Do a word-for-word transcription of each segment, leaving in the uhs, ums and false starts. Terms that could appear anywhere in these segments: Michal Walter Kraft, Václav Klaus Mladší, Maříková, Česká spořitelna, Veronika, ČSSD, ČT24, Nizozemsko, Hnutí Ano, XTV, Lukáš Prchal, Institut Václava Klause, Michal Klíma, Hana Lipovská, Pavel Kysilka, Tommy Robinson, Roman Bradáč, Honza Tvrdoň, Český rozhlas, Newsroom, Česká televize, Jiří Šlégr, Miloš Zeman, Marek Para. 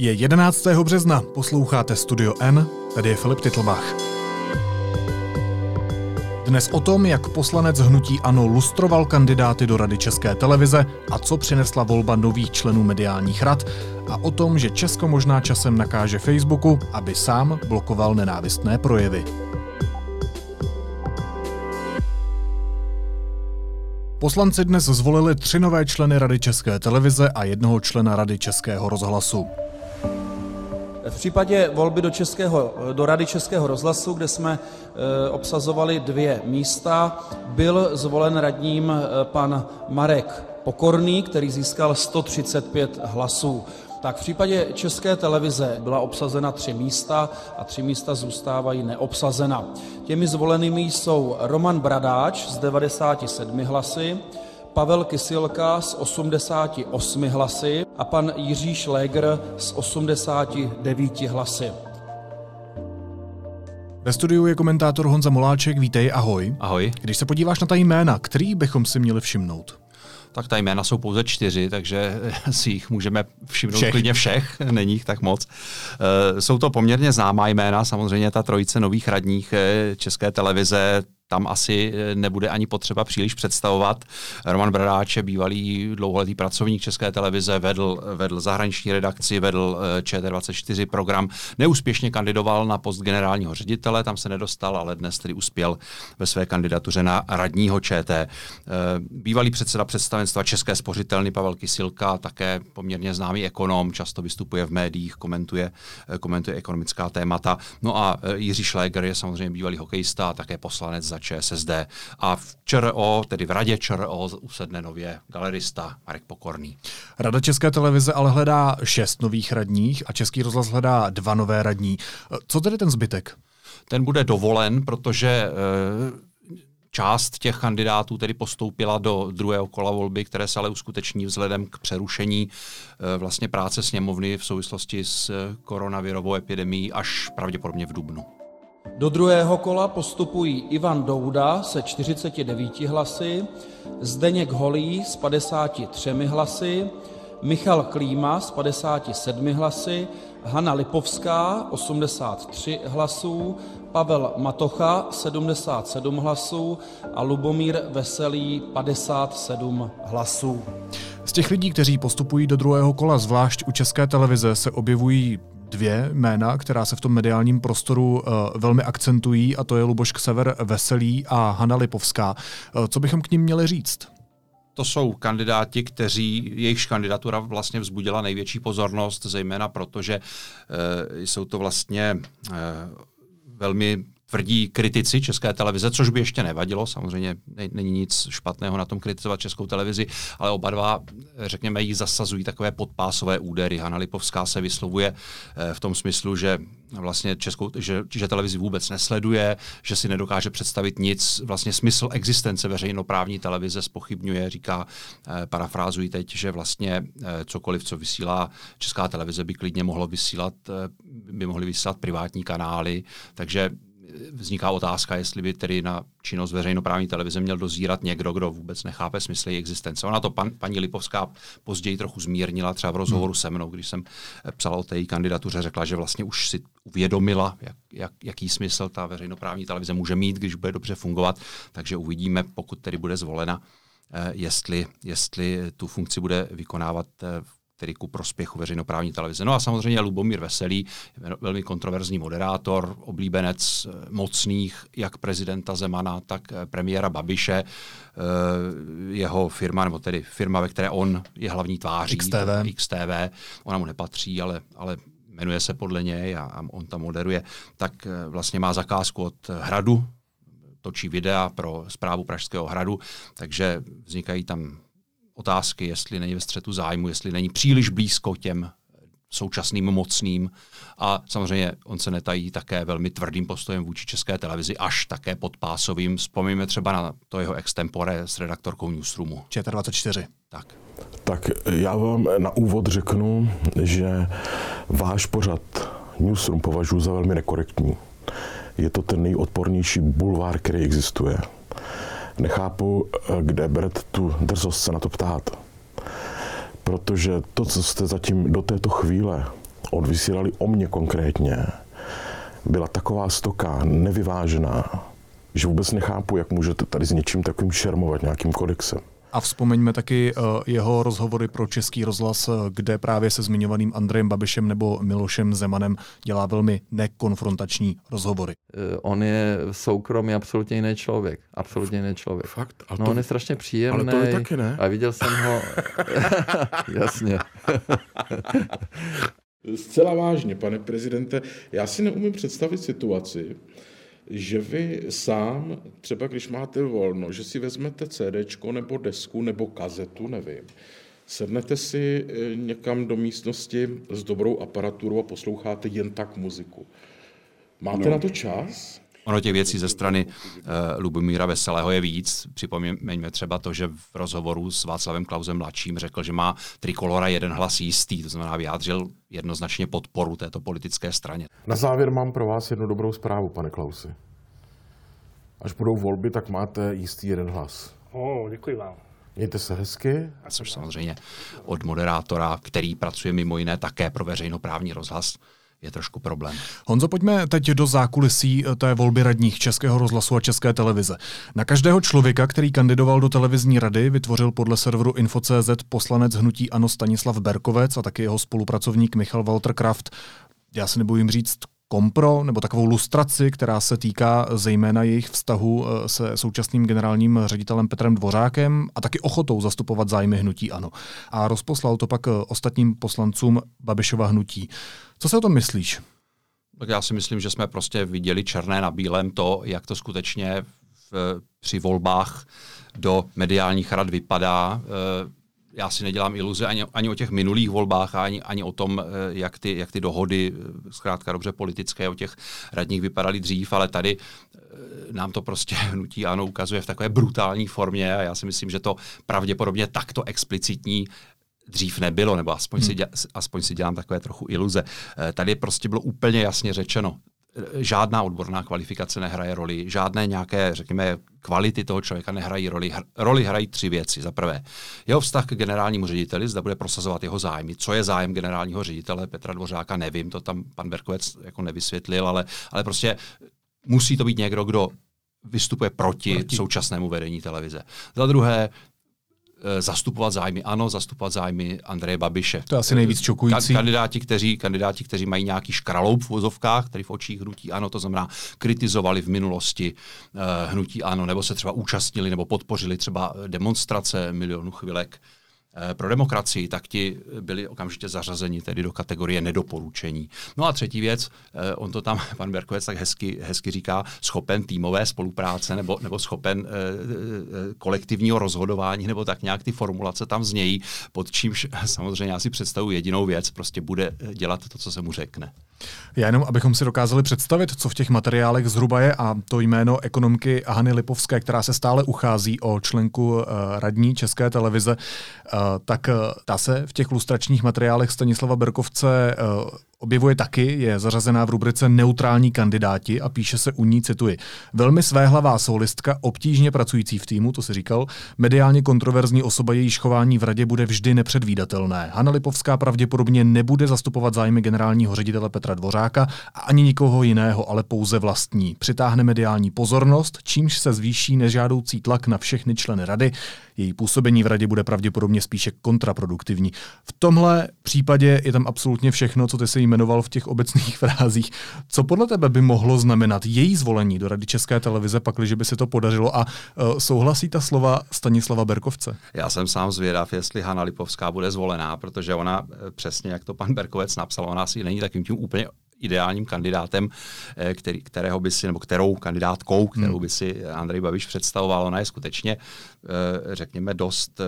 Je jedenáctého března, posloucháte Studio N, tady je Filip Titlbach. Dnes o tom, jak poslanec Hnutí Ano lustroval kandidáty do Rady České televize a co přinesla volba nových členů mediálních rad, a o tom, že Česko možná časem nakáže Facebooku, aby sám blokoval nenávistné projevy. Poslanci dnes zvolili tři nové členy Rady České televize a jednoho člena Rady Českého rozhlasu. V případě volby do, Českého, do Rady Českého rozhlasu, kde jsme e, obsazovali dvě místa, byl zvolen radním e, pan Marek Pokorný, který získal sto třicet pět hlasů. Tak v případě České televize byla obsazena tři místa a tři místa zůstávají neobsazena. Těmi zvolenými jsou Roman Bradáč s devadesát sedm hlasy, Pavel Kysilka s osmdesát osm hlasy a pan Jiří Šlégr s osmdesát devět hlasy. Ve studiu je komentátor Honza Moláček, vítej, ahoj. Ahoj. Když se podíváš na ta jména, který bychom si měli všimnout? Tak ta jména jsou pouze čtyři, takže si jich můžeme všimnout všech. Klidně všech, není jich tak moc. Jsou to poměrně známá jména, samozřejmě ta trojice nových radních České televize, tam asi nebude ani potřeba příliš představovat. Roman Bradáč je bývalý dlouholetý pracovník České televize, vedl, vedl zahraniční redakci, vedl Č T dvacet čtyři program, neúspěšně kandidoval na post generálního ředitele, tam se nedostal, ale dnes tedy uspěl ve své kandidatuře na radního Č T. Bývalý předseda představenstva České spořitelny Pavel Kysilka, také poměrně známý ekonom, často vystupuje v médiích, komentuje, komentuje ekonomická témata. No a Jiří Šlégr je samozřejmě bývalý hokejista, také poslanec za Č S S D a v ČRO, tedy v Radě ČRO, usedne nově galerista Marek Pokorný. Rada České televize ale hledá šest nových radních a Český rozhlas hledá dva nové radní. Co tedy ten zbytek? Ten bude dovolen, protože Uh... část těch kandidátů tedy postoupila do druhého kola volby, které se ale uskuteční vzhledem k přerušení vlastně práce sněmovny v souvislosti s koronavirovou epidemií až pravděpodobně v dubnu. Do druhého kola postupují Ivan Douda se čtyřicet devět hlasy, Zdeněk Holý s padesáti třemi hlasy, Michal Klíma s padesáti sedmi hlasy, Hana Lipovská osmdesát tři hlasů, Pavel Matocha sedmdesát sedm hlasů a Lubomír Veselý padesát sedm hlasů. Z těch lidí, kteří postupují do druhého kola, zvlášť u České televize, se objevují dvě jména, která se v tom mediálním prostoru velmi akcentují, a to je Luboš Xaver Veselý a Hana Lipovská. Co bychom k nim měli říct? To jsou kandidáti, kteří, jejichž kandidatura vlastně vzbudila největší pozornost, zejména protože e, jsou to vlastně e, velmi tvrdí kritici České televize, což by ještě nevadilo, samozřejmě není nic špatného na tom kritizovat Českou televizi, ale oba dva, řekněme, jí zasazují takové podpásové údery. Hana Lipovská se vyslovuje v tom smyslu, že vlastně Českou, že, že televizi vůbec nesleduje, že si nedokáže představit nic, vlastně smysl existence veřejnoprávní televize zpochybňuje, říká, parafrázuji teď, že vlastně cokoliv, co vysílá Česká televize, by klidně mohlo vysílat, by mohly vysílat privátní kanály, takže vzniká otázka, jestli by tedy na činnost veřejnoprávní televize měl dozírat někdo, kdo vůbec nechápe smysl její existence. Ona to pan, paní Lipovská později trochu zmírnila, třeba v rozhovoru se mnou, když jsem psal o té její kandidatuře, řekla, že vlastně už si uvědomila, jak, jak, jaký smysl ta veřejnoprávní televize může mít, když bude dobře fungovat, takže uvidíme, pokud tedy bude zvolena, jestli, jestli tu funkci bude vykonávat tedy ku prospěchu veřejnoprávní televize. No a samozřejmě Lubomír Veselý, velmi kontroverzní moderátor, oblíbenec mocných, jak prezidenta Zemana, tak premiéra Babiše. Jeho firma, nebo tedy firma, ve které on je hlavní tváří, X T V, X T V ona mu nepatří, ale, ale jmenuje se podle něj a on tam moderuje, tak vlastně má zakázku od Hradu, točí videa pro Zprávu Pražského hradu, takže vznikají tam otázky, jestli není ve střetu zájmu, jestli není příliš blízko těm současným mocným. A samozřejmě on se netají také velmi tvrdým postojem vůči České televizi, až také podpásovým. Vzpomeňme třeba na to jeho extempore s redaktorkou Newsroomu. Č T dvacet čtyři. Tak. Tak já vám na úvod řeknu, že váš pořad Newsroom považuji za velmi nekorektní. Je to ten nejodpornější bulvár, který existuje. Nechápu, kde berete tu drzost se na to ptát. Protože to, co jste zatím do této chvíle odvysílali o mně konkrétně, byla taková stoka, nevyvážená, že vůbec nechápu, jak můžete tady s něčím takovým šermovat, nějakým kodexem. A vzpomeňme taky jeho rozhovory pro Český rozhlas, kde právě se zmiňovaným Andrejem Babišem nebo Milošem Zemanem dělá velmi nekonfrontační rozhovory. On je soukromý absolutně jiný člověk. Absolutně jiný člověk. Fakt? No, to... on je strašně příjemný. Ale to je taky, ne? A viděl jsem ho... Jasně. Zcela vážně, pane prezidente, já si neumím představit situaci, že vy sám, třeba když máte volno, že si vezmete CDčko nebo desku nebo kazetu, nevím, sednete si někam do místnosti s dobrou aparaturou a posloucháte jen tak muziku. Máte no. na to čas? Ono těch věcí ze strany uh, Lubomíra Veselého je víc. Připomeňme třeba to, že v rozhovoru s Václavem Klausem mladším řekl, že má Trikolóra jeden hlas jistý, to znamená vyjádřil jednoznačně podporu této politické straně. Na závěr mám pro vás jednu dobrou zprávu, pane Klausi. Až budou volby, tak máte jistý jeden hlas. Oh, děkuji vám. Mějte se hezky. Což samozřejmě od moderátora, který pracuje mimo jiné také pro veřejnoprávní rozhlas, je trošku problém. Honzo, pojďme teď do zákulisí té volby radních Českého rozhlasu a České televize. Na každého člověka, který kandidoval do televizní rady, vytvořil podle serveru info tečka cé zet poslanec Hnutí Ano Stanislav Berkovec a taky jeho spolupracovník Michal Walter Kraft. Já se nebojím říct kompro, nebo takovou lustraci, která se týká zejména jejich vztahu se současným generálním ředitelem Petrem Dvořákem a taky ochotou zastupovat zájmy Hnutí Ano. A rozposlal to pak ostatním poslancům Babišova hnutí. Co si o tom myslíš? Tak já si myslím, že jsme prostě viděli černé na bílém to, jak to skutečně v, při volbách do mediálních rad vypadá. Já si nedělám iluze ani, ani o těch minulých volbách, ani, ani o tom, jak ty, jak ty dohody, zkrátka dobře politické, o těch radních vypadaly dřív, ale tady nám to prostě Hnutí Ano ukazuje v takové brutální formě a já si myslím, že to pravděpodobně takto explicitní dřív nebylo, nebo aspoň, hmm. si, dělám, aspoň si dělám takové trochu iluze. Tady prostě bylo úplně jasně řečeno, žádná odborná kvalifikace nehraje roli, žádné nějaké, řekněme, kvality toho člověka nehrají roli. Hr- roli hrají tři věci. Za prvé, jeho vztah k generálnímu řediteli, zda bude prosazovat jeho zájmy. Co je zájem generálního ředitele Petra Dvořáka, nevím, to tam pan Berkovec jako nevysvětlil, ale, ale prostě musí to být někdo, kdo vystupuje proti, proti. současnému vedení televize. Za druhé, zastupovat zájmy Ano, zastupovat zájmy Andreje Babiše. To je asi nejvíc šokující. Kandidáti, kteří, kandidáti, kteří mají nějaký škraloup v vozovkách, který v očích Hnutí Ano, to znamená kritizovali v minulosti uh, Hnutí Ano, nebo se třeba účastnili, nebo podpořili třeba demonstrace Milionu chvilek uh, pro demokracii, tak ti byli okamžitě zařazeni tedy do kategorie nedoporučení. No a třetí věc, uh, on to tam, pan Berkovec tak hezky, hezky říká, schopen týmové spolupráce nebo, nebo schopen uh, uh, kolektivního rozhodování, nebo tak nějak ty formulace tam znějí, pod čímž samozřejmě já si představuji jedinou věc, prostě bude dělat to, co se mu řekne. Já jenom, abychom si dokázali představit, co v těch materiálech zhruba je, a to jméno ekonomky Hany Lipovské, která se stále uchází o členku uh, radní České televize, uh, tak uh, ta se v těch lustračních materiálech Stanislava Berkovce uh, objevuje taky, je zařazená v rubrice Neutrální kandidáti a píše se u ní, cituji, velmi svéhlavá solistka, obtížně pracující v týmu, to si říkal, mediálně kontroverzní osoba, jejíž chování v radě bude vždy nepředvídatelné. Hana Lipovská pravděpodobně nebude zastupovat zájmy generálního ředitele Petra Dvořáka a ani nikoho jiného, ale pouze vlastní. Přitáhne mediální pozornost, čímž se zvýší nežádoucí tlak na všechny členy rady. Její působení v radě bude pravděpodobně spíše kontraproduktivní. V tomhle případě je tam absolutně všechno, co ty si jmenoval v těch obecných frázích. Co podle tebe by mohlo znamenat její zvolení do Rady České televize, pakliže by se to podařilo, a uh, souhlasí ta slova Stanislava Berkovce? Já jsem sám zvědav, jestli Hana Lipovská bude zvolená, protože ona přesně, jak to pan Berkovec napsal, ona asi není takým tím úplně ideálním kandidátem, který, kterého by si, nebo kterou kandidátkou, kterou by si Andrej Babiš představoval. Ona je skutečně, řekněme, dost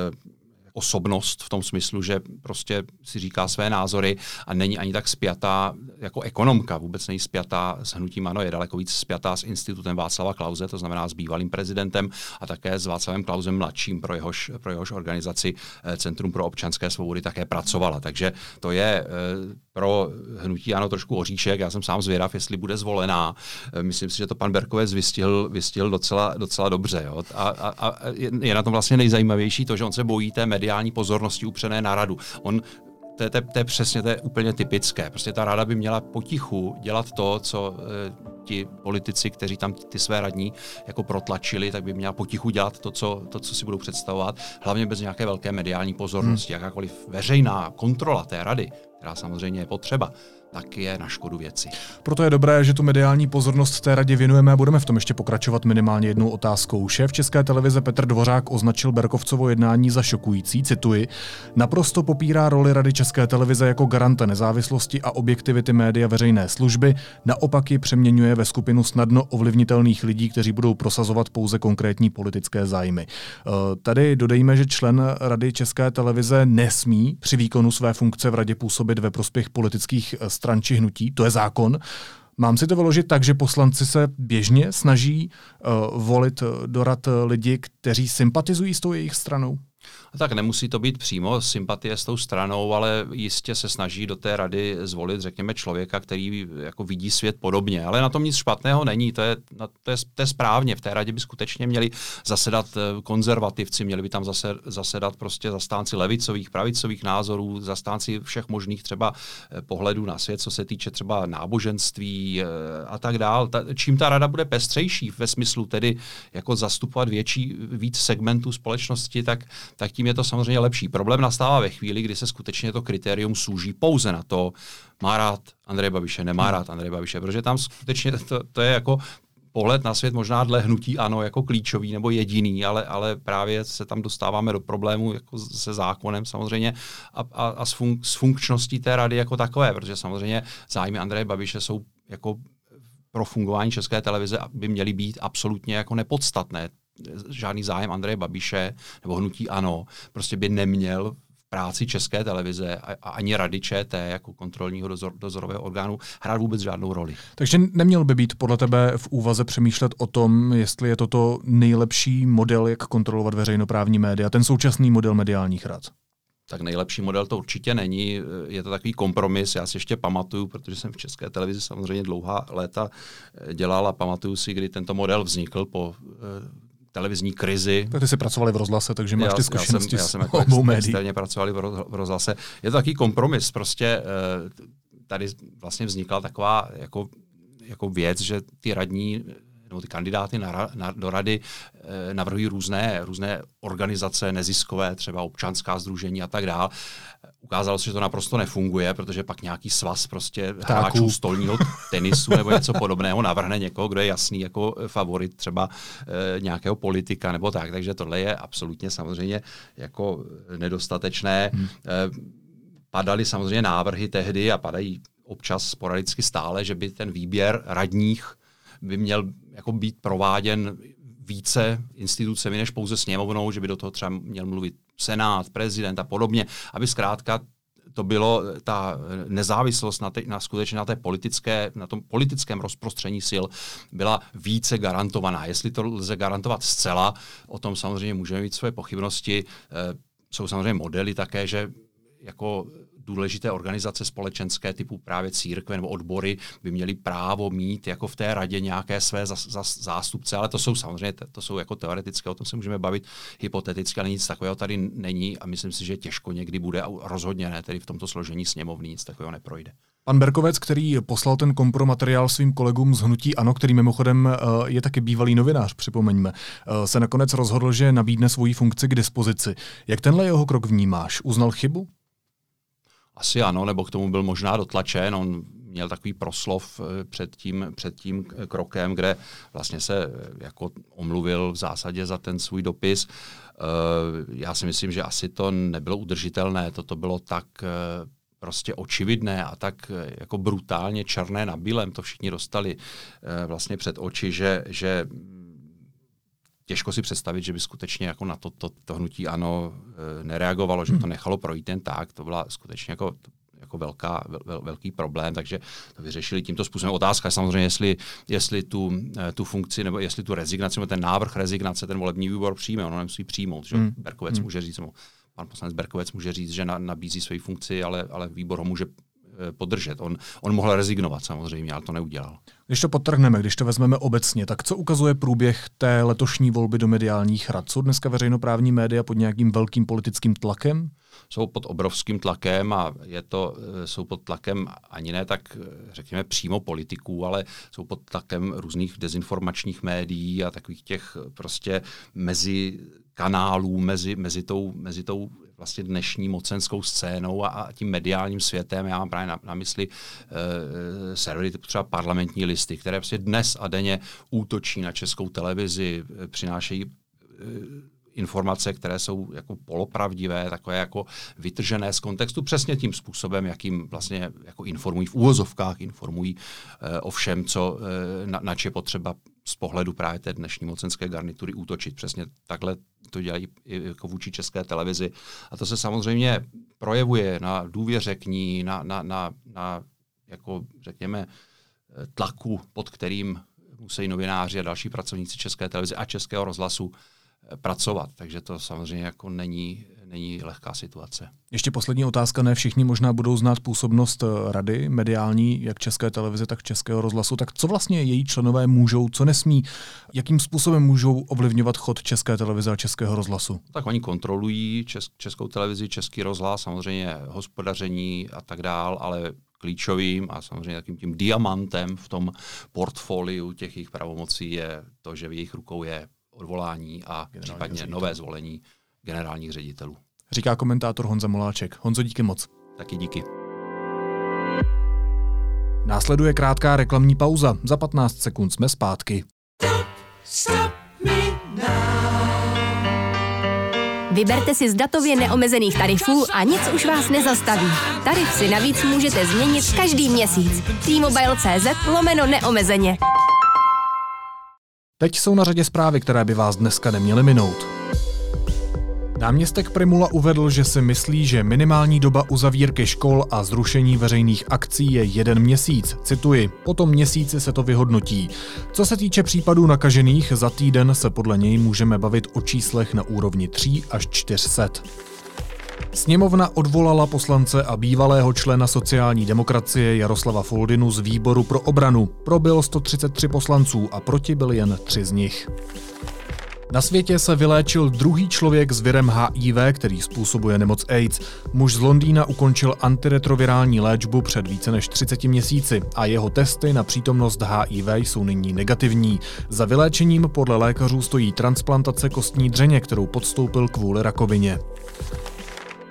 osobnost v tom smyslu, že prostě si říká své názory a není ani tak spjatá jako ekonomka, vůbec není spjatá s Hnutím Ano, je daleko víc spjatá s Institutem Václava Klause, to znamená s bývalým prezidentem a také s Václavem Klausem mladším, pro jehož, pro jehož organizaci Centrum pro občanské svobody také pracovala. Takže to je pro Hnutí Ano trošku oříšek, já jsem sám zvědav, jestli bude zvolená. Myslím si, že to pan Berkovec vystihl, vystihl docela, docela dobře. Jo? A, a, a je na tom vlastně nejzajímavější to, že on se bojí té mediální pozornosti upřené na radu. On To je, to, je, to je přesně, to je úplně typické. Prostě ta rada by měla potichu dělat to, co e, ti politici, kteří tam ty své radní jako protlačili, tak by měla potichu dělat to, co, to, co si budou představovat, hlavně bez nějaké velké mediální pozornosti. Hmm. Jakákoliv veřejná kontrola té rady, která samozřejmě je potřeba, tak je na škodu věci. Proto je dobré, že tu mediální pozornost té radě věnujeme a budeme v tom ještě pokračovat minimálně jednou otázkou. Šéf České televize Petr Dvořák označil Berkovcovo jednání za šokující, cituji, naprosto popírá roli Rady České televize jako garanta nezávislosti a objektivity média veřejné služby, naopak ji přeměňuje ve skupinu snadno ovlivnitelných lidí, kteří budou prosazovat pouze konkrétní politické zájmy. Tady dodejme, že člen Rady České televize nesmí při výkonu své funkce v radě působit ve prospěch politických stran či hnutí, to je zákon. Mám si to vyložit tak, že poslanci se běžně snaží uh, volit do rad lidi, kteří sympatizují s tou jejich stranou? A tak nemusí to být přímo sympatie s tou stranou, ale jistě se snaží do té rady zvolit, řekněme, člověka, který jako vidí svět podobně. Ale na tom nic špatného není, to je, to je, to je správně. V té radě by skutečně měli zasedat konzervativci, měli by tam zase, zasedat prostě zastánci levicových, pravicových názorů, zastánci všech možných třeba pohledů na svět, co se týče třeba náboženství a tak dál. Ta, čím ta rada bude pestřejší ve smyslu tedy jako zastupovat větší, víc segmentů společnosti, tak tak tím je to samozřejmě lepší. Problém nastává ve chvíli, kdy se skutečně to kritérium súží pouze na to, má rád Andreje Babiše, nemá rád Andreje Babiše, protože tam skutečně to, to je jako pohled na svět možná dle hnutí ANO jako klíčový nebo jediný, ale, ale právě se tam dostáváme do problému jako se zákonem samozřejmě a, a, a s, fun, s funkčností té rady jako takové, protože samozřejmě zájmy Andreje Babiše jsou jako pro fungování České televize by měly být absolutně jako nepodstatné. Žádný zájem Andreje Babiše nebo Hnutí ANO prostě by neměl v práci České televize a, a ani Rady ČT jako kontrolního dozor, dozorového orgánu hrát vůbec žádnou roli. Takže neměl by být podle tebe v úvaze přemýšlet o tom, jestli je toto nejlepší model, jak kontrolovat veřejnoprávní média, ten současný model mediálních rad? Tak nejlepší model to určitě není, je to takový kompromis, já si ještě pamatuju, protože jsem v České televizi samozřejmě dlouhá léta dělal a pamatuju si, kdy tento model vznikl po televizní krizi. Tak ty jsi pracovali v rozhlase, takže máš já, ty zkušenosti s obou médií. Já jsem pracovali v rozhlase. Je to takový kompromis, prostě tady vlastně vznikla taková jako, jako věc, že ty radní nebo ty kandidáty na, na, do rady e, navrhují různé, různé organizace neziskové, třeba občanská sdružení a tak dále. Ukázalo se, že to naprosto nefunguje, protože pak nějaký svaz prostě Ptáků. Hráčů stolního tenisu nebo něco podobného navrhne někoho, kdo je jasný jako favorit třeba e, nějakého politika nebo tak. Takže tohle je absolutně samozřejmě jako nedostatečné. Hmm. E, padaly samozřejmě návrhy tehdy a padají občas sporadicky stále, že by ten výběr radních by měl jako být prováděn více institucemi než pouze sněmovnou, že by do toho třeba měl mluvit senát, prezident a podobně, aby zkrátka to bylo ta nezávislost na, te, na skutečně na té politické, na tom politickém rozprostření sil byla více garantovaná. Jestli to lze garantovat zcela, o tom samozřejmě můžeme mít své pochybnosti. Jsou samozřejmě modely také, že jako důležité organizace společenské typu právě církve nebo odbory by měly právo mít jako v té radě nějaké své zas, zas, zástupce, ale to jsou samozřejmě to jsou jako teoretické, o tom se můžeme bavit hypoteticky, ale nic takového tady není a myslím si, že těžko někdy bude a rozhodně ne, tedy v tomto složení sněmovny nic takového neprojde. Pan Berkovec, který poslal ten kompromateriál svým kolegům z Hnutí ANO, který mimochodem je taky bývalý novinář, připomeňme, se nakonec rozhodl, že nabídne svoji funkci k dispozici. Jak tenhle jeho krok vnímáš? Uznal chybu? Asi ano, nebo k tomu byl možná dotlačen. On měl takový proslov před tím, před tím krokem, kde vlastně se jako omluvil v zásadě za ten svůj dopis. Já si myslím, že asi to nebylo udržitelné. Toto bylo tak prostě očividné a tak jako brutálně černé na bílém. To všichni dostali vlastně před oči, že, že těžko si představit, že by skutečně jako na to, to, to hnutí ANO nereagovalo, že to nechalo projít jen tak. To byla skutečně jako, jako velká, vel, velký problém, takže to vyřešili tímto způsobem. Otázka je samozřejmě, jestli, jestli tu, tu funkci nebo jestli tu rezignaci, nebo ten návrh rezignace, ten volební výbor přijme, ono nemusí přijmout. Že? Hmm. Berkovec hmm. může říct, pan poslanec Berkovec může říct, že na, nabízí svoji funkci, ale, ale výbor ho může podržet. On, on mohl rezignovat samozřejmě, ale to neudělal. Když to podtrhneme, když to vezmeme obecně, tak co ukazuje průběh té letošní volby do mediálních rad? Jsou dneska veřejnoprávní média pod nějakým velkým politickým tlakem? Jsou pod obrovským tlakem a je to, jsou pod tlakem ani ne tak, řekněme, přímo politiků, ale jsou pod tlakem různých dezinformačních médií a takových těch prostě mezi kanálů, mezi, mezi tou, mezi tou vlastně dnešní mocenskou scénou a, a tím mediálním světem. Já mám právě na, na mysli e, servery typu třeba Parlamentní listy, které vlastně dnes a denně útočí na Českou televizi, přinášejí e, informace, které jsou jako polopravdivé, takové jako vytržené z kontextu, přesně tím způsobem, jakým vlastně jako informují v úvozovkách, informují e, o všem, co e, na, na či potřeba z pohledu právě té dnešní mocenské garnitury útočit. Přesně takhle to dělají jako vůči České televizi. A to se samozřejmě projevuje na důvěře k ní, na, na, na, na jako řekněme tlaku, pod kterým musí novináři a další pracovníci České televize a Českého rozhlasu pracovat. Takže to samozřejmě jako není, není lehká situace. Ještě poslední otázka. Ne všichni možná budou znát působnost rady mediální, jak České televize, tak Českého rozhlasu. Tak co vlastně její členové můžou, co nesmí, jakým způsobem můžou ovlivňovat chod České televize a Českého rozhlasu? Tak oni kontrolují česk- Českou televizi, Český rozhlas, samozřejmě hospodaření a tak dál, ale klíčovým a samozřejmě takým tím diamantem v tom portfoliu těch jejich pravomocí je to, že v jejich rukou je odvolání a případně ředitel. Nové zvolení generálních ředitelů. Říká komentátor Honza Moláček. Honzo, díky moc. Taky díky. Následuje krátká reklamní pauza. Za patnáct sekund jsme zpátky. Stop, stop me now. Vyberte si z datově neomezených tarifů a nic už vás nezastaví. Tarif si navíc můžete změnit každý měsíc. T-Mobile.cz lomeno neomezeně. Teď jsou na řadě zprávy, které by vás dneska neměly minout. Náměstek Primula uvedl, že si myslí, že minimální doba uzavírky škol a zrušení veřejných akcí je jeden měsíc. Cituji, po tom měsíci se to vyhodnotí. Co se týče případů nakažených, za týden se podle něj můžeme bavit o číslech na úrovni tří až čtyř set. Sněmovna odvolala poslance a bývalého člena sociální demokracie Jaroslava Foldynu z výboru pro obranu. Pro bylo sto třicet tři poslanců a proti byli jen tři z nich. Na světě se vyléčil druhý člověk s virem H I V, který způsobuje nemoc AIDS. Muž z Londýna ukončil antiretrovirální léčbu před více než třiceti měsíci a jeho testy na přítomnost H I V jsou nyní negativní. Za vyléčením podle lékařů stojí transplantace kostní dřeně, kterou podstoupil kvůli rakovině.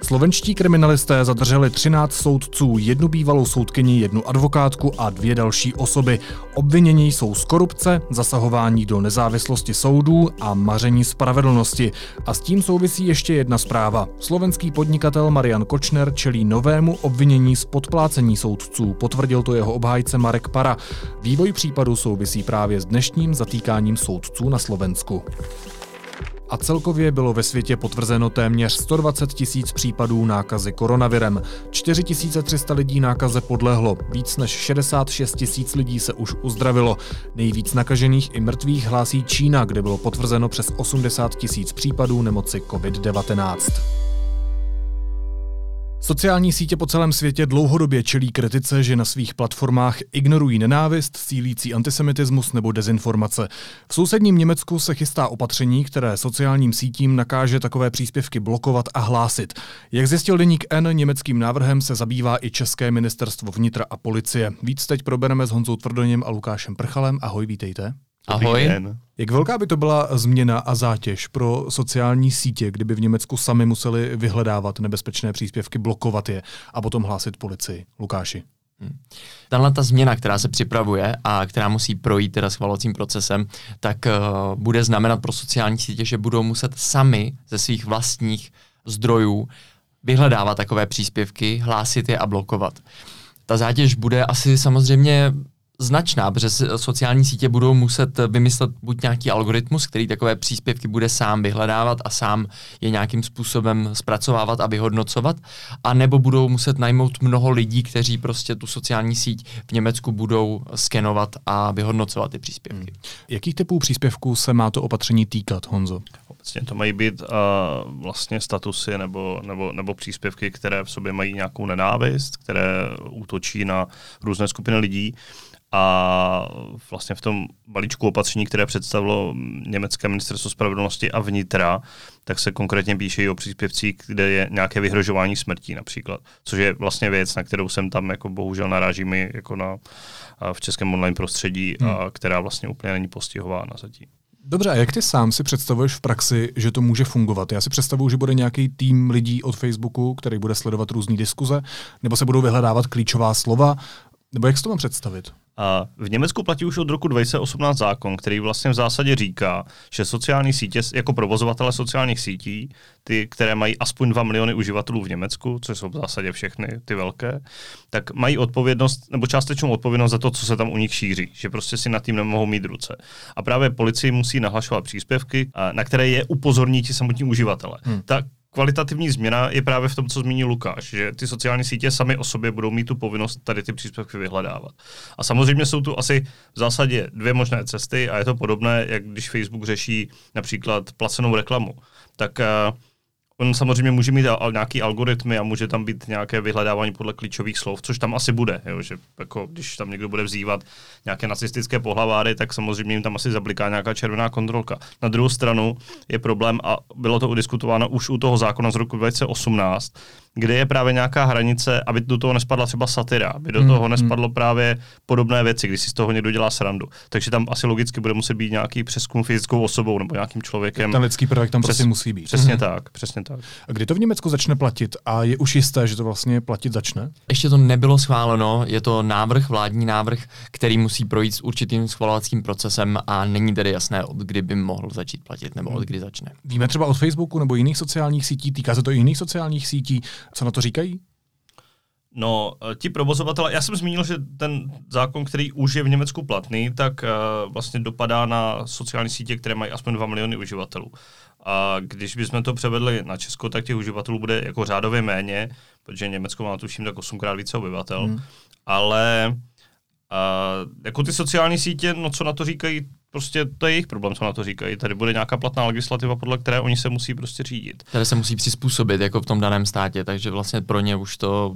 Slovenští kriminalisté zadrželi třináct soudců, jednu bývalou soudkyni, jednu advokátku a dvě další osoby. Obvinění jsou z korupce, zasahování do nezávislosti soudů a maření spravedlnosti. A s tím souvisí ještě jedna zpráva. Slovenský podnikatel Marian Kočner čelí novému obvinění z podplácení soudců, potvrdil to jeho obhájce Marek Para. Vývoj případu souvisí právě s dnešním zatýkáním soudců na Slovensku. A celkově bylo ve světě potvrzeno téměř sto dvacet tisíc případů nákazy koronavirem. čtyři tisíce tři sta lidí nákaze podlehlo, víc než šedesát šest tisíc lidí se už uzdravilo. Nejvíc nakažených i mrtvých hlásí Čína, kde bylo potvrzeno přes osmdesát tisíc případů nemoci covid devatenáct. Sociální sítě po celém světě dlouhodobě čelí kritice, že na svých platformách ignorují nenávist, sílící antisemitismus nebo dezinformace. V sousedním Německu se chystá opatření, které sociálním sítím nakáže takové příspěvky blokovat a hlásit. Jak zjistil deník N, německým návrhem se zabývá i České ministerstvo vnitra a policie. Víc teď probereme s Honzou Tvrdoněm a Lukášem Prchalem. Ahoj, vítejte. Ahoj. Jak velká by to byla změna a zátěž pro sociální sítě, kdyby v Německu sami museli vyhledávat nebezpečné příspěvky, blokovat je a potom hlásit policii? Lukáši. Hmm. Tahle ta změna, která se připravuje a která musí projít teda schvalovacím procesem, tak uh, bude znamenat pro sociální sítě, že budou muset sami ze svých vlastních zdrojů vyhledávat takové příspěvky, hlásit je a blokovat. Ta zátěž bude asi samozřejmě značná, protože sociální sítě budou muset vymyslet buď nějaký algoritmus, který takové příspěvky bude sám vyhledávat a sám je nějakým způsobem zpracovávat a vyhodnocovat, anebo budou muset najmout mnoho lidí, kteří prostě tu sociální síť v Německu budou skenovat a vyhodnocovat ty příspěvky. Hmm. Jakých typů příspěvků se má to opatření týkat, Honzo? obecně to mají být a vlastně statusy nebo, nebo, nebo příspěvky, které v sobě mají nějakou nenávist, které útočí na různé skupiny lidí. A vlastně v tom balíčku opatření, které představilo německé ministerstvo spravedlnosti a vnitra, tak se konkrétně píše i o příspěvcích, kde je nějaké vyhrožování smrtí například, což je vlastně věc, na kterou jsem tam jako bohužel narážíme jako na, v českém online prostředí, hmm. a která vlastně úplně není postihována zatím. Dobře, a jak ty sám si představuješ v praxi, že to může fungovat? Já si představuju, že bude nějaký tým lidí od Facebooku, který bude sledovat různý diskuze, nebo se budou vyhledávat klíčová slova, nebo jak si to mám představit? V Německu platí už od roku dva tisíce osmnáct zákon, který vlastně v zásadě říká, že sociální sítě, jako provozovatele sociálních sítí, ty, které mají aspoň dva miliony uživatelů v Německu, což jsou v zásadě všechny ty velké, tak mají odpovědnost, nebo částečnou odpovědnost za to, co se tam u nich šíří, že prostě si nad tím nemohou mít ruce. A právě policii musí nahlašovat příspěvky, na které je upozorní ti samotní uživatelé. Hmm. Tak kvalitativní změna je právě v tom, co zmínil Lukáš, že ty sociální sítě sami o sobě budou mít tu povinnost tady ty příspěvky vyhledávat. A samozřejmě jsou tu asi v zásadě dvě možné cesty a je to podobné, jak když Facebook řeší například placenou reklamu. Tak uh, on samozřejmě může mít al- nějaký algoritmy a může tam být nějaké vyhledávání podle klíčových slov, což tam asi bude. Jo? Že jako, když tam někdo bude vzývat nějaké nacistické pohlaváry, tak samozřejmě jim tam asi zabliká nějaká červená kontrolka. Na druhou stranu je problém, a bylo to udiskutováno už u toho zákona z roku dva tisíce osmnáct, kde je právě nějaká hranice, aby do toho nespadla třeba satira, aby do toho nespadlo právě podobné věci, když si z toho někdo dělá srandu. Takže tam asi logicky bude muset být nějaký přezkum fyzickou osobou nebo nějakým člověkem. Ten lidský prvek tam Přes, prostě musí být. Přesně mm-hmm. tak, přesně tak. A kdy to v Německu začne platit a je už jisté, že to vlastně platit začne? Ještě to nebylo schváleno, je to návrh, vládní návrh, který musí projít s určitým schvalovacím procesem a není tedy jasné, od kdy by mohl začít platit nebo od kdy začne. Víme třeba od Facebooku nebo jiných sociálních sítí, týká se to i jiných sociálních sítí. Co na to říkají? No, ti provozovatelé, já jsem zmínil, že ten zákon, který už je v Německu platný, tak uh, vlastně dopadá na sociální sítě, které mají aspoň dva miliony uživatelů. A když bychom to převedli na Česko, tak těch uživatelů bude jako řádově méně, protože Německo má tuším tak osmkrát více obyvatel. Hmm. Ale uh, jako ty sociální sítě, no co na to říkají, prostě to je jejich problém, co na to říkají. Tady bude nějaká platná legislativa, podle které oni se musí prostě řídit. Tady se musí přizpůsobit, jako v tom daném státě, takže vlastně pro ně už to,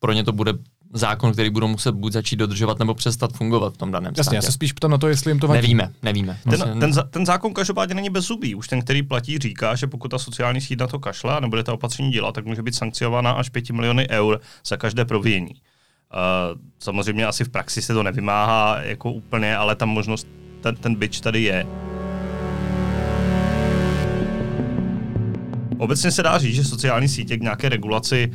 pro ně to bude zákon, který budou muset buď začít dodržovat nebo přestat fungovat v tom daném státě. Jasně, já se spíš ptám na to, jestli jim to vadí. Nevíme, nevíme. Ten, ten, ten zákon každopádně není bez zubí. Už ten, který platí, říká, že pokud ta sociální síť na to kašle a nebude ta opatření dělat, tak může být sankciována až pěti miliony eur za každé provinění. Uh, samozřejmě asi v praxi se to nevymáhá jako úplně, ale ta možnost Ten, ten bič tady je. Obecně se dá říct, že sociální sítě k nějaké regulaci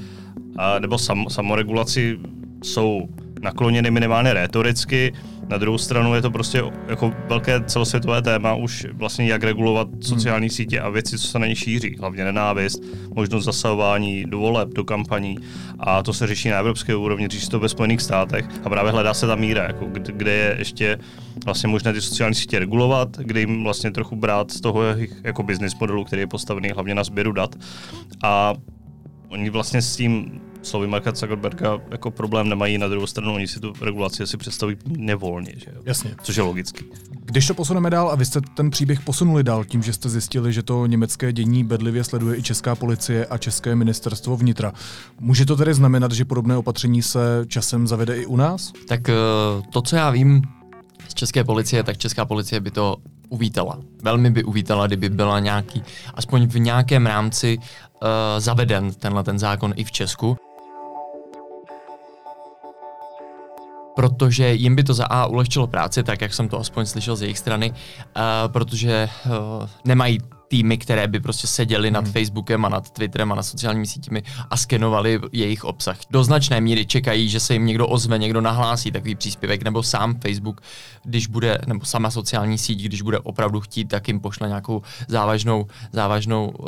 a, nebo sam, samoregulaci jsou nakloněny minimálně rétoricky. Na druhou stranu je to prostě jako velké celosvětové téma už vlastně, jak regulovat sociální sítě a věci, co se na ně šíří, hlavně nenávist, možnost zasahování do voleb, do kampaní, a to se řeší na evropské úrovni, řeší to ve Spojených státech a právě hledá se ta míra, jako kde je ještě vlastně možné ty sociální sítě regulovat, kde jim vlastně trochu brát z toho jako business modelu, který je postavený hlavně na sběru dat, a oni vlastně s tím slovy Marka Zuckerberga jako problém nemají, na druhou stranu oni si tu regulaci si představí nevolně, že jo? Jasně. Což je logický. Když to posuneme dál a vy jste ten příběh posunuli dál tím, že jste zjistili, že to německé dění bedlivě sleduje i česká policie a české ministerstvo vnitra. Může to tedy znamenat, že podobné opatření se časem zavede i u nás? Tak to, co já vím z české policie, tak česká policie by to uvítala. Velmi by uvítala, kdyby byla nějaký, aspoň v nějakém rámci uh, zaveden tenhle ten zákon i v Česku. Protože jim by to za A ulehčilo práci, tak jak jsem to aspoň slyšel z jejich strany, uh, protože uh, nemají týmy, které by prostě seděly nad hmm. Facebookem a nad Twitterem a nad sociálními sítěmi a skenovali jejich obsah. Do značné míry čekají, že se jim někdo ozve, někdo nahlásí takový příspěvek, nebo sám Facebook, když bude, nebo sama sociální síť, když bude opravdu chtít, tak jim pošle nějakou závažnou, závažnou, uh,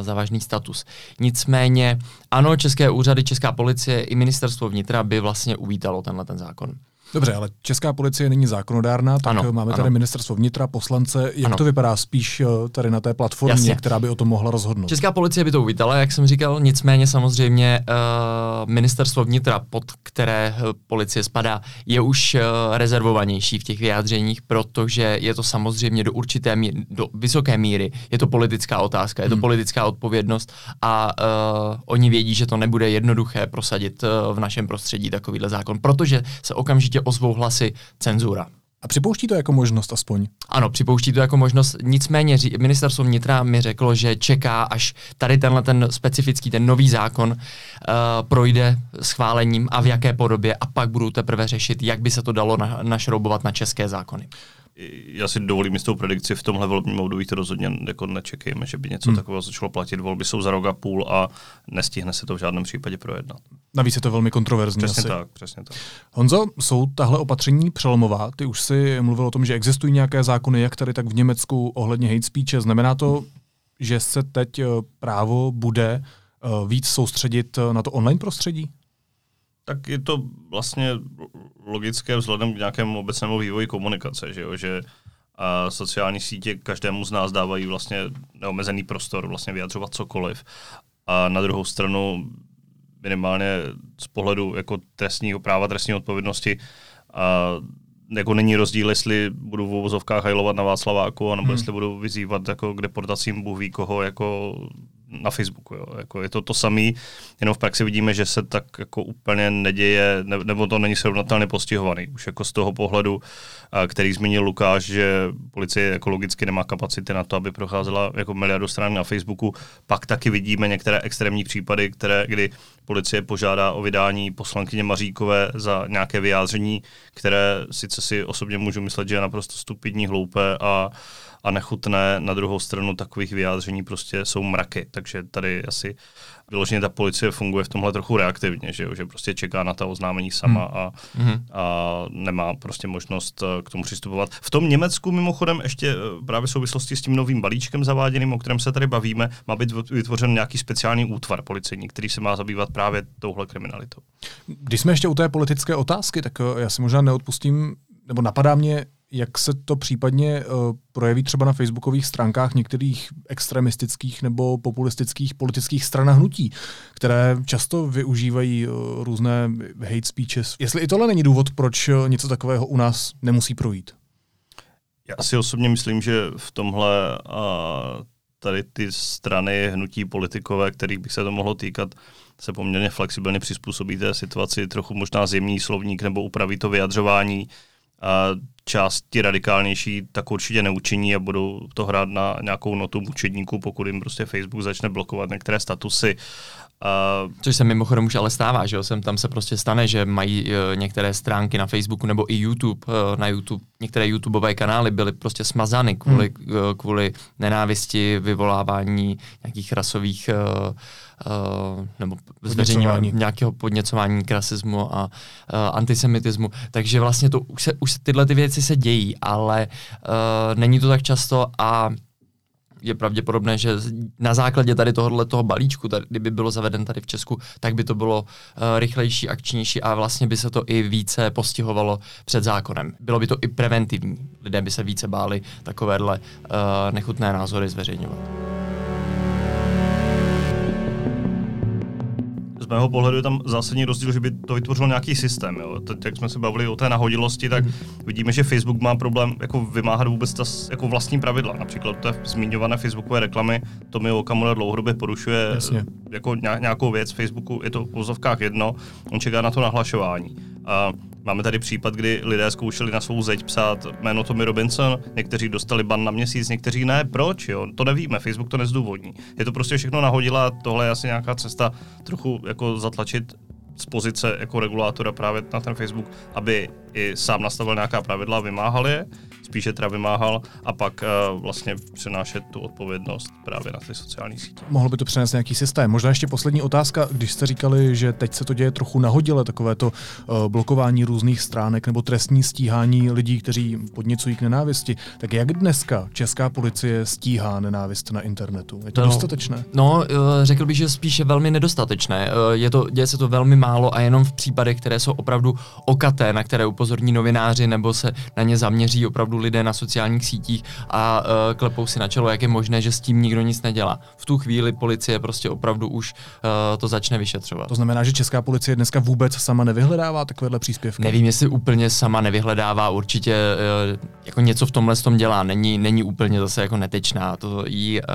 závažný status. Nicméně, ano, české úřady, česká policie i ministerstvo vnitra by vlastně uvítalo tenhle ten zákon. Dobře, ale česká policie není zákonodárná, tak ano, máme tady ano. ministerstvo vnitra, poslance. Jak ano. to vypadá spíš tady na té platformě, Jasně. která by o tom mohla rozhodnout? Česká policie by to uvítala, jak jsem říkal, nicméně samozřejmě uh, ministerstvo vnitra, pod které policie spadá, je už uh, rezervovanější v těch vyjádřeních, protože je to samozřejmě do určité míry, do vysoké míry, je to politická otázka, je to hmm. politická odpovědnost a uh, oni vědí, že to nebude jednoduché prosadit uh, v našem prostředí takovýhle zákon, protože se okamžitě ozvou hlasy cenzura. A připouští to jako možnost aspoň? Ano, připouští to jako možnost, nicméně ministerstvo vnitra mi řeklo, že čeká, až tady tenhle ten specifický, ten nový zákon uh, projde schválením a v jaké podobě a pak budou teprve řešit, jak by se to dalo na, našroubovat na české zákony. Já si dovolím jistou predikci, v tomhle volebním období to rozhodně jako nečekejme, že by něco hmm. takového začalo platit. Volby jsou za rok a půl a nestihne se to v žádném případě projednat. Navíc je to velmi kontroverzní. Přesně asi. tak, přesně tak. Honzo, jsou tahle opatření přelomová? Ty už si mluvil o tom, že existují nějaké zákony, jak tady, tak v Německu ohledně hate speeche. Znamená to, že se teď právo bude víc soustředit na to online prostředí? Tak je to vlastně logické vzhledem k nějakému obecnému vývoji komunikace, že jo, že a sociální sítě každému z nás dávají vlastně neomezený prostor vlastně vyjadřovat cokoliv. A na druhou stranu minimálně z pohledu jako trestního práva, trestní odpovědnosti a jako není rozdíl, jestli budu v uvozovkách hajlovat na Václaváku, anebo hmm. jestli budu vyzývat jako k deportacím Bůh ví koho jako na Facebooku. Jo. Jako je to to samé, jenom v praxi vidíme, že se tak jako úplně neděje, ne, nebo to není srovnatelně postihovaný. Už jako z toho pohledu, a, který zmínil Lukáš, že policie jako logicky nemá kapacity na to, aby procházela jako miliardu stran na Facebooku. Pak taky vidíme některé extrémní případy, které, kdy policie požádá o vydání poslankyně Maříkové za nějaké vyjádření, které sice si osobně můžu myslet, že je naprosto stupidní, hloupé a a nechutné, na druhou stranu takových vyjádření prostě jsou mraky, takže tady asi vyloženě ta policie funguje v tomhle trochu reaktivně, že jo? Že prostě čeká na ta oznámení sama a, mm. a nemá prostě možnost k tomu přistupovat. V tom Německu mimochodem ještě právě v souvislosti s tím novým balíčkem zaváděným, o kterém se tady bavíme, má být vytvořen nějaký speciální útvar policejní, který se má zabývat právě touhle kriminalitou. Když jsme ještě u té politické otázky, tak já si možná neodpustím, nebo napadá mě, jak se to případně uh, projeví třeba na facebookových stránkách některých extremistických nebo populistických politických stran a hnutí, které často využívají uh, různé hate speeches. Jestli i tohle není důvod, proč uh, něco takového u nás nemusí projít? Já si osobně myslím, že v tomhle uh, tady ty strany, hnutí, politikové, kterých bych se to mohlo týkat, se poměrně flexibilně přizpůsobí té situaci, trochu možná zjemní slovník nebo upraví to vyjadřování. Uh, části radikálnější tak určitě neučiní a budou to hrát na nějakou notu mučedníků, pokud jim prostě Facebook začne blokovat některé statusy. Uh, Což se mimochodem už ale stává, že jo? Sem tam se prostě stane, že mají uh, některé stránky na Facebooku nebo i YouTube, uh, na YouTube, některé YouTubeové kanály byly prostě smazány kvůli, hmm. uh, kvůli nenávisti, vyvolávání nějakých rasových uh, Uh, nebo zveřejňování nějakého podněcování k rasismu a uh, antisemitismu. Takže vlastně to už, se, už tyhle ty věci se dějí, ale uh, není to tak často a je pravděpodobné, že na základě tady tohohle toho balíčku, tady, kdyby bylo zaveden tady v Česku, tak by to bylo uh, rychlejší, akčnější a vlastně by se to i více postihovalo před zákonem. Bylo by to i preventivní. Lidé by se více báli takovéhle uh, nechutné názory zveřejňovat. Z mého pohledu je tam zásadní rozdíl, že by to vytvořilo nějaký systém. Jo. Teď, jak jsme se bavili o té nahodilosti, tak vidíme, že Facebook má problém jako vymáhat vůbec ta jako vlastní pravidla. Například té zmiňované Facebookové reklamy, to mi Okamura dlouhodobě porušuje jako nějakou věc. Facebooku je to v uvozovkách jedno, on čeká na to nahlašování. A máme tady případ, kdy lidé zkoušeli na svou zeď psát jméno Tommy Robinson, někteří dostali ban na měsíc, někteří ne. Proč? Jo? To nevíme, Facebook to nezdůvodní. Je to prostě všechno nahodila, tohle je asi nějaká cesta trochu jako zatlačit z pozice jako regulátora právě na ten Facebook, aby i sám nastavil nějaká pravidla a vymáhal je, spíše teda vymáhal a pak uh, vlastně přenášet tu odpovědnost právě na ty sociální sítě. Mohlo by to přenést nějaký systém. Možná ještě poslední otázka, když jste říkali, že teď se to děje trochu nahodile, takové to uh, blokování různých stránek nebo trestní stíhání lidí, kteří podněcují k nenávisti, tak jak dneska česká policie stíhá nenávist na internetu? Je to no, dostatečné? No, uh, řekl bych, že spíše velmi nedostatečné. Uh, je to, děje se to velmi má málo a jenom v případech, které jsou opravdu okaté, na které upozorní novináři nebo se na ně zaměří opravdu lidé na sociálních sítích a uh, klepou si na čelo, jak je možné, že s tím nikdo nic nedělá. V tu chvíli policie prostě opravdu už uh, to začne vyšetřovat. To znamená, že česká policie dneska vůbec sama nevyhledává takovéhle příspěvky? Nevím, jestli úplně sama nevyhledává, určitě uh, jako něco v tomhle tom dělá, není, není úplně zase jako netečná, to jí uh,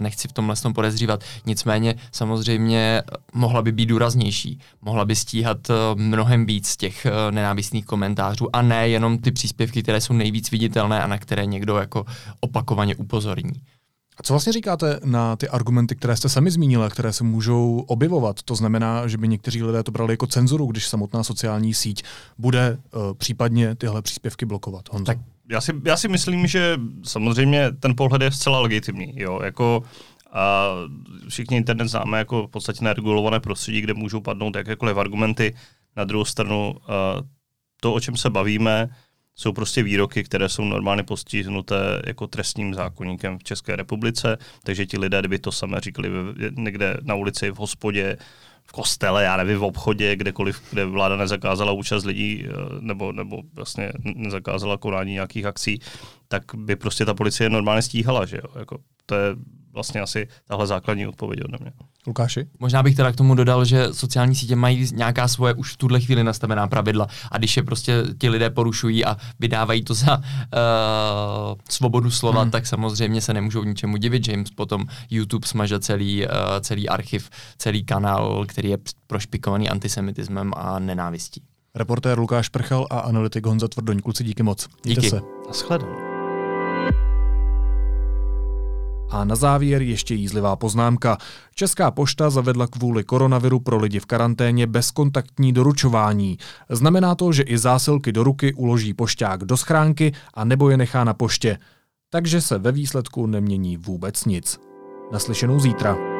nechci v tomhle tom podezřívat, nicméně samozřejmě mohla by být důraznější, mohla by stíhat mnohem víc těch nenávistných komentářů a ne jenom ty příspěvky, které jsou nejvíc viditelné a na které někdo jako opakovaně upozorní. A co vlastně říkáte na ty argumenty, které jste sami zmínila, které se můžou objevovat? To znamená, že by někteří lidé to brali jako cenzuru, když samotná sociální síť bude uh, případně tyhle příspěvky blokovat. Honzo. Tak já si, já si myslím, že samozřejmě ten pohled je zcela legitimní. Jo? Jako a všichni internet známe jako v podstatě neregulované prostředí, kde můžou padnout jakékoliv argumenty. Na druhou stranu to, o čem se bavíme, jsou prostě výroky, které jsou normálně postihnuté jako trestním zákoníkem v České republice, takže ti lidé, kdyby to samé říkali někde na ulici, v hospodě, v kostele, já nevím, v obchodě, kdekoliv, kde vláda nezakázala účast lidí nebo, nebo vlastně nezakázala konání nějakých akcí, tak by prostě ta policie normálně stíhala, že jo? Jako, to je vlastně asi tahle základní odpověď ode mě. Lukáši? Možná bych teda k tomu dodal, že sociální sítě mají nějaká svoje už v tuhle chvíli nastavená pravidla a když je prostě ti lidé porušují a vydávají to za uh, svobodu slova, hmm. tak samozřejmě se nemůžou ničemu divit, že jim potom YouTube smaže celý, uh, celý archiv, celý kanál, který je prošpikovaný antisemitismem a nenávistí. Reportér Lukáš Prchal a analytik Honza Tvrdoň. Kluci, díky moc. Mějte díky. Se. Naschledanou. A na závěr ještě jízlivá poznámka. Česká pošta zavedla kvůli koronaviru pro lidi v karanténě bezkontaktní doručování. Znamená to, že i zásilky do ruky uloží pošťák do schránky a nebo je nechá na poště. Takže se ve výsledku nemění vůbec nic. Naslyšenou zítra.